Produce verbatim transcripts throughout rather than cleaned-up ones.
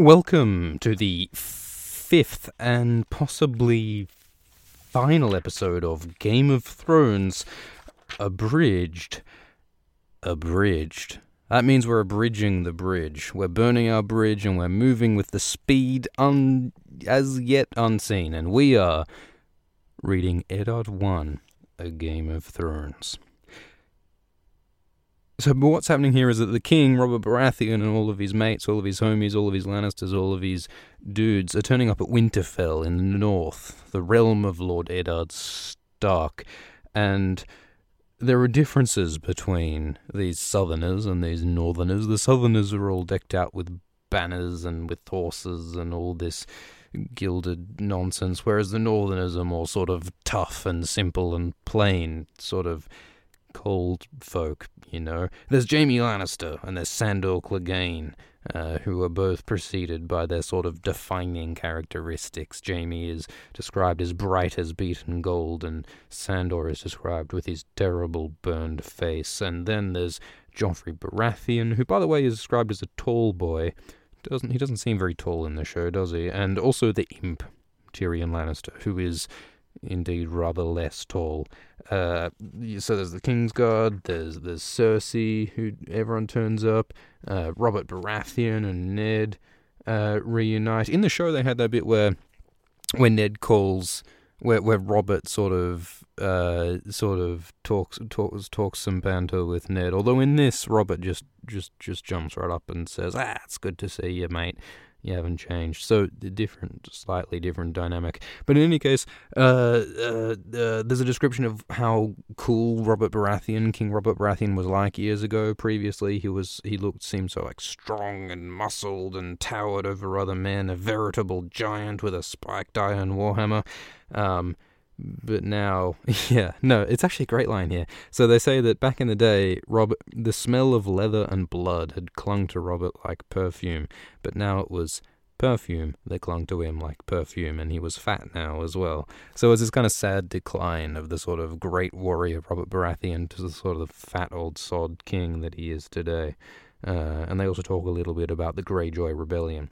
Welcome to the fifth and possibly final episode of Game of Thrones, abridged. Abridged. That means we're abridging the bridge. We're burning our bridge and we're moving with the speed un- as yet unseen. And we are reading Eddard one, A Game of Thrones. So but what's happening here is that the king, Robert Baratheon, and all of his mates, all of his homies, all of his Lannisters, all of his dudes are turning up at Winterfell in the north, the realm of Lord Eddard Stark. And there are differences between these southerners and these northerners. The southerners are all decked out with banners and with horses and all this gilded nonsense, whereas the northerners are more sort of tough and simple and plain, sort of cold folk, you know. There's Jaime Lannister and there's Sandor Clegane, uh, who are both preceded by their sort of defining characteristics. Jaime is described as bright as beaten gold, and Sandor is described with his terrible burned face. And then there's Joffrey Baratheon, who, by the way, is described as a tall boy. Doesn't he doesn't seem very tall in the show, does he? And also the imp, Tyrion Lannister, who is indeed rather less tall. Uh, so there's the Kingsguard, there's, there's Cersei, who everyone turns up, uh, Robert Baratheon and Ned uh, reunite. In the show they had that bit where where Ned calls, where where Robert sort of uh, sort of talks, talks talks some banter with Ned, although in this Robert just, just, just jumps right up and says, ah, it's good to see you, mate. You haven't changed. So, the different, slightly different dynamic. But in any case, uh, uh, uh, there's a description of how cool Robert Baratheon, King Robert Baratheon, was like years ago. Previously, he was he looked, seemed so like strong and muscled and towered over other men, a veritable giant with a spiked iron warhammer. Um, but now, yeah, no, it's actually a great line here. So they say that back in the day, Robert, the smell of leather and blood had clung to Robert like perfume, but now it was perfume that clung to him like perfume, and he was fat now as well. So it was this kind of sad decline of the sort of great warrior Robert Baratheon to the sort of fat old sod king that he is today. Uh, and they also talk a little bit about the Greyjoy Rebellion.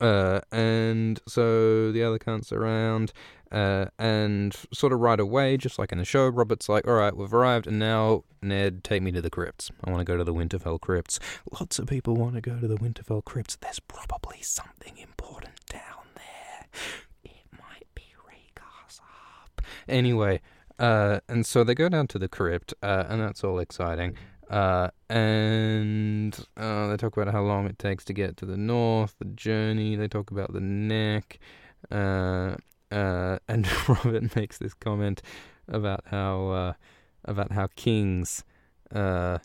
Uh, and so the other cunts around, uh, and sort of right away, just like in the show, Robert's like, all right, we've arrived, and now, Ned, take me to the crypts. I want to go to the Winterfell crypts. Lots of people want to go to the Winterfell crypts. There's probably something important down there. It might be Rhaegar's harp. Anyway, uh, and so they go down to the crypt, uh, and that's all exciting. Uh, and, uh, they talk about how long it takes to get to the north, the journey, they talk about the neck, uh, uh, and Robert makes this comment about how, uh, about how kings, uh,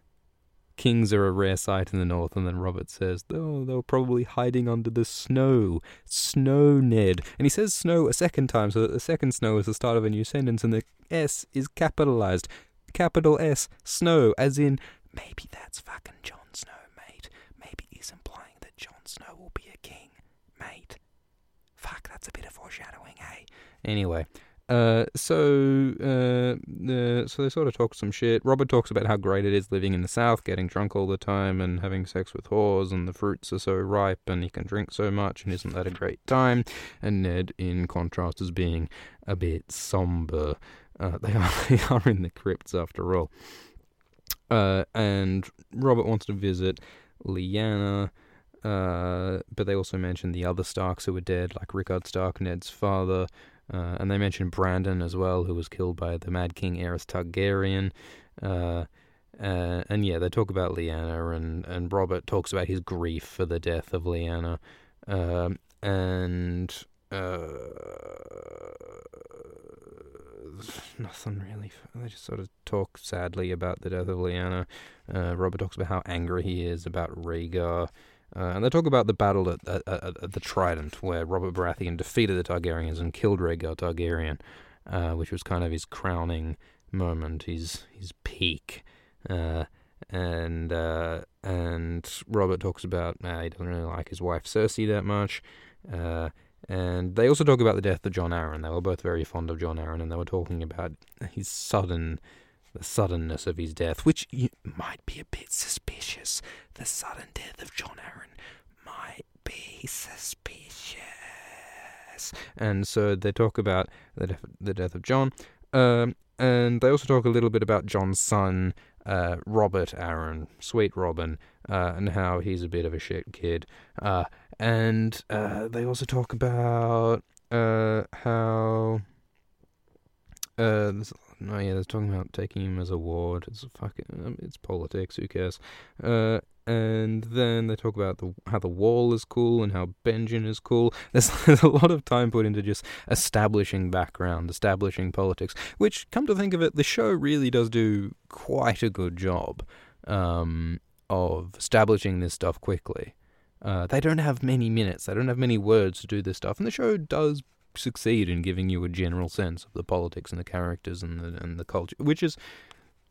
kings are a rare sight in the north, and then Robert says, oh, they were probably hiding under the snow, snow, Ned, and he says snow a second time, so that the second snow is the start of a new sentence, and the S is capitalized. Capital S, Snow, as in, maybe that's fucking Jon Snow, mate. Maybe he's implying that Jon Snow will be a king, mate. Fuck, that's a bit of foreshadowing, eh? Anyway, uh, so, uh, uh, so they sort of talk some shit. Robert talks about how great it is living in the south, getting drunk all the time and having sex with whores, and the fruits are so ripe and he can drink so much, and isn't that a great time? And Ned, in contrast, is being a bit somber. Uh, they are they are in the crypts after all. Uh, and Robert wants to visit Lyanna, uh, but they also mention the other Starks who were dead, like Rickard Stark, Ned's father, uh, and they mention Brandon as well, who was killed by the Mad King Aerys Targaryen. Uh, uh, and yeah, they talk about Lyanna, and, and Robert talks about his grief for the death of Lyanna. Um, and... Uh, nothing really. They just sort of talk sadly about the death of Lyanna. Uh, Robert talks about how angry he is about Rhaegar. Uh, and they talk about the battle at, at, at, at the Trident, where Robert Baratheon defeated the Targaryens and killed Rhaegar Targaryen, uh, which was kind of his crowning moment, his his peak. Uh, and uh, and Robert talks about uh, he doesn't really like his wife Cersei that much. Uh, And they also talk about the death of Jon Arryn. They were both very fond of Jon Arryn, and they were talking about his sudden, the suddenness of his death, which you might be a bit suspicious. The sudden death of Jon Arryn might be be suspicious. And so they talk about the death, the death of Jon. Um, and they also talk a little bit about Jon's son, uh, Robert Aaron, Sweet Robin, uh, and how he's a bit of a shit kid. Uh, and uh, they also talk about uh, how... Uh, this, no, yeah, they're talking about taking him as a ward. It's fucking, it's politics. Who cares? Uh, and then they talk about the, how the wall is cool and how Benjen is cool. There's, there's a lot of time put into just establishing background, establishing politics. Which, come to think of it, the show really does do quite a good job um, of establishing this stuff quickly. Uh, they don't have many minutes. They don't have many words to do this stuff, and the show does succeed in giving you a general sense of the politics and the characters and the and the culture, which is,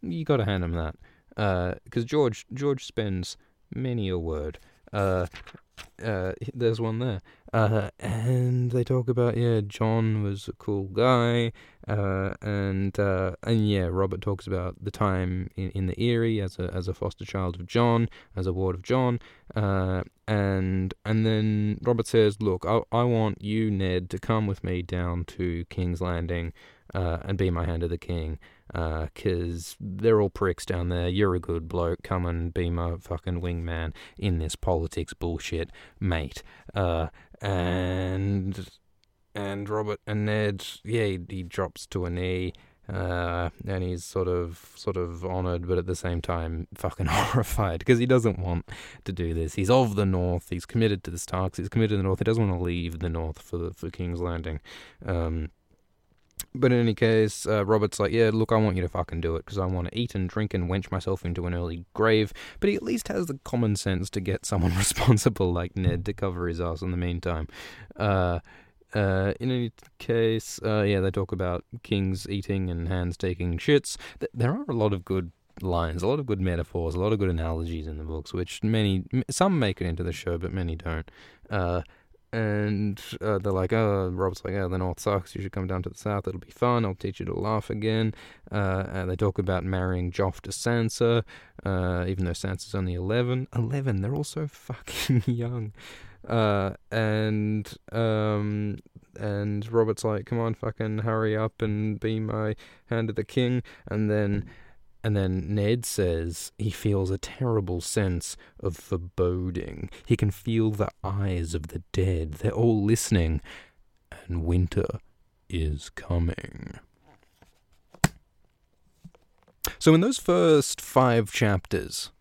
you got to hand him that, because uh, George George spends many a word. Uh, uh, there's one there, uh, and they talk about yeah, Jon was a cool guy, uh, and uh, and yeah, Robert talks about the time in, in the Eyrie as a as a foster child of Jon, as a ward of Jon, uh. And and then Robert says, look, I I want you, Ned, to come with me down to King's Landing uh, and be my hand of the king, because uh, they're all pricks down there. You're a good bloke. Come and be my fucking wingman in this politics bullshit, mate. Uh, and and Robert and Ned, yeah, he, he drops to a knee. Uh, and he's sort of, sort of honoured, but at the same time fucking horrified, because he doesn't want to do this. He's of the North. He's committed to the Starks. He's committed to the North. He doesn't want to leave the North for the, for King's Landing. Um, but in any case, uh, Robert's like, yeah, look, I want you to fucking do it, because I want to eat and drink and wench myself into an early grave. But he at least has the common sense to get someone responsible like Ned to cover his ass in the meantime. Uh... Uh, in any case, uh, yeah, they talk about kings eating and hands taking shits. Th- there are a lot of good lines, a lot of good metaphors, a lot of good analogies in the books, which many, m- some make it into the show, but many don't. Uh, and uh, they're like, oh, Rob's like, oh, the North sucks, you should come down to the South, it'll be fun, I'll teach you to laugh again. Uh, and they talk about marrying Joff to Sansa, uh, even though Sansa's only eleven. eleven, they're all so fucking young. Uh, and, um, and Robert's like, come on, fucking hurry up and be my hand of the king. And then, and then Ned says he feels a terrible sense of foreboding. He can feel the eyes of the dead. They're all listening. And winter is coming. So in those first five chapters...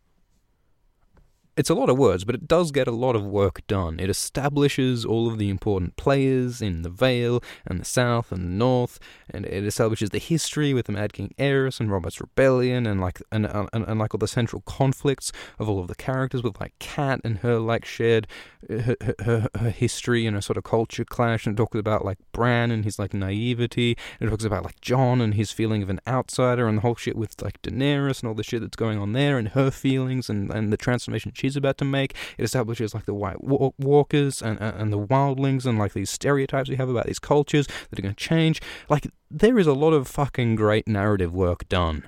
it's a lot of words, but it does get a lot of work done. It establishes all of the important players in the Vale and the South and the North, and it establishes the history with the Mad King Aerys and Robert's Rebellion, and like and, and, and like all the central conflicts of all of the characters, with like Kat and her like shared her, her, her history and her sort of culture clash. And it talks about like Bran and his like naivety. And it talks about like Jon and his feeling of an outsider, and the whole shit with like Daenerys and all the shit that's going on there, and her feelings and, and the transformation she's about to make. It establishes like the White walk- Walkers and, and and the Wildlings, and like these stereotypes we have about these cultures that are going to change. Like, there is a lot of fucking great narrative work done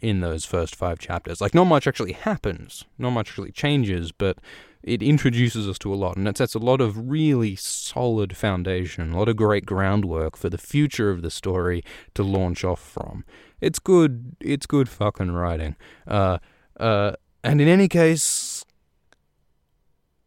in those first five chapters. Like, not much actually happens, not much actually changes, but it introduces us to a lot, and it sets a lot of really solid foundation, a lot of great groundwork for the future of the story to launch off from. It's good. It's good fucking writing. Uh, uh, and in any case,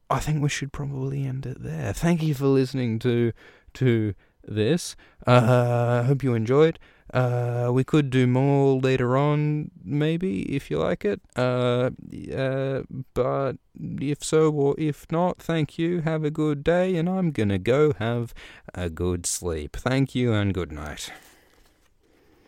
I think we should probably end it there. Thank you for listening to to this. I uh, hope you enjoyed. Uh, we could do more later on, maybe, if you like it. Uh, uh, but if so, or if not, thank you. Have a good day, and I'm going to go have a good sleep. Thank you, and good night.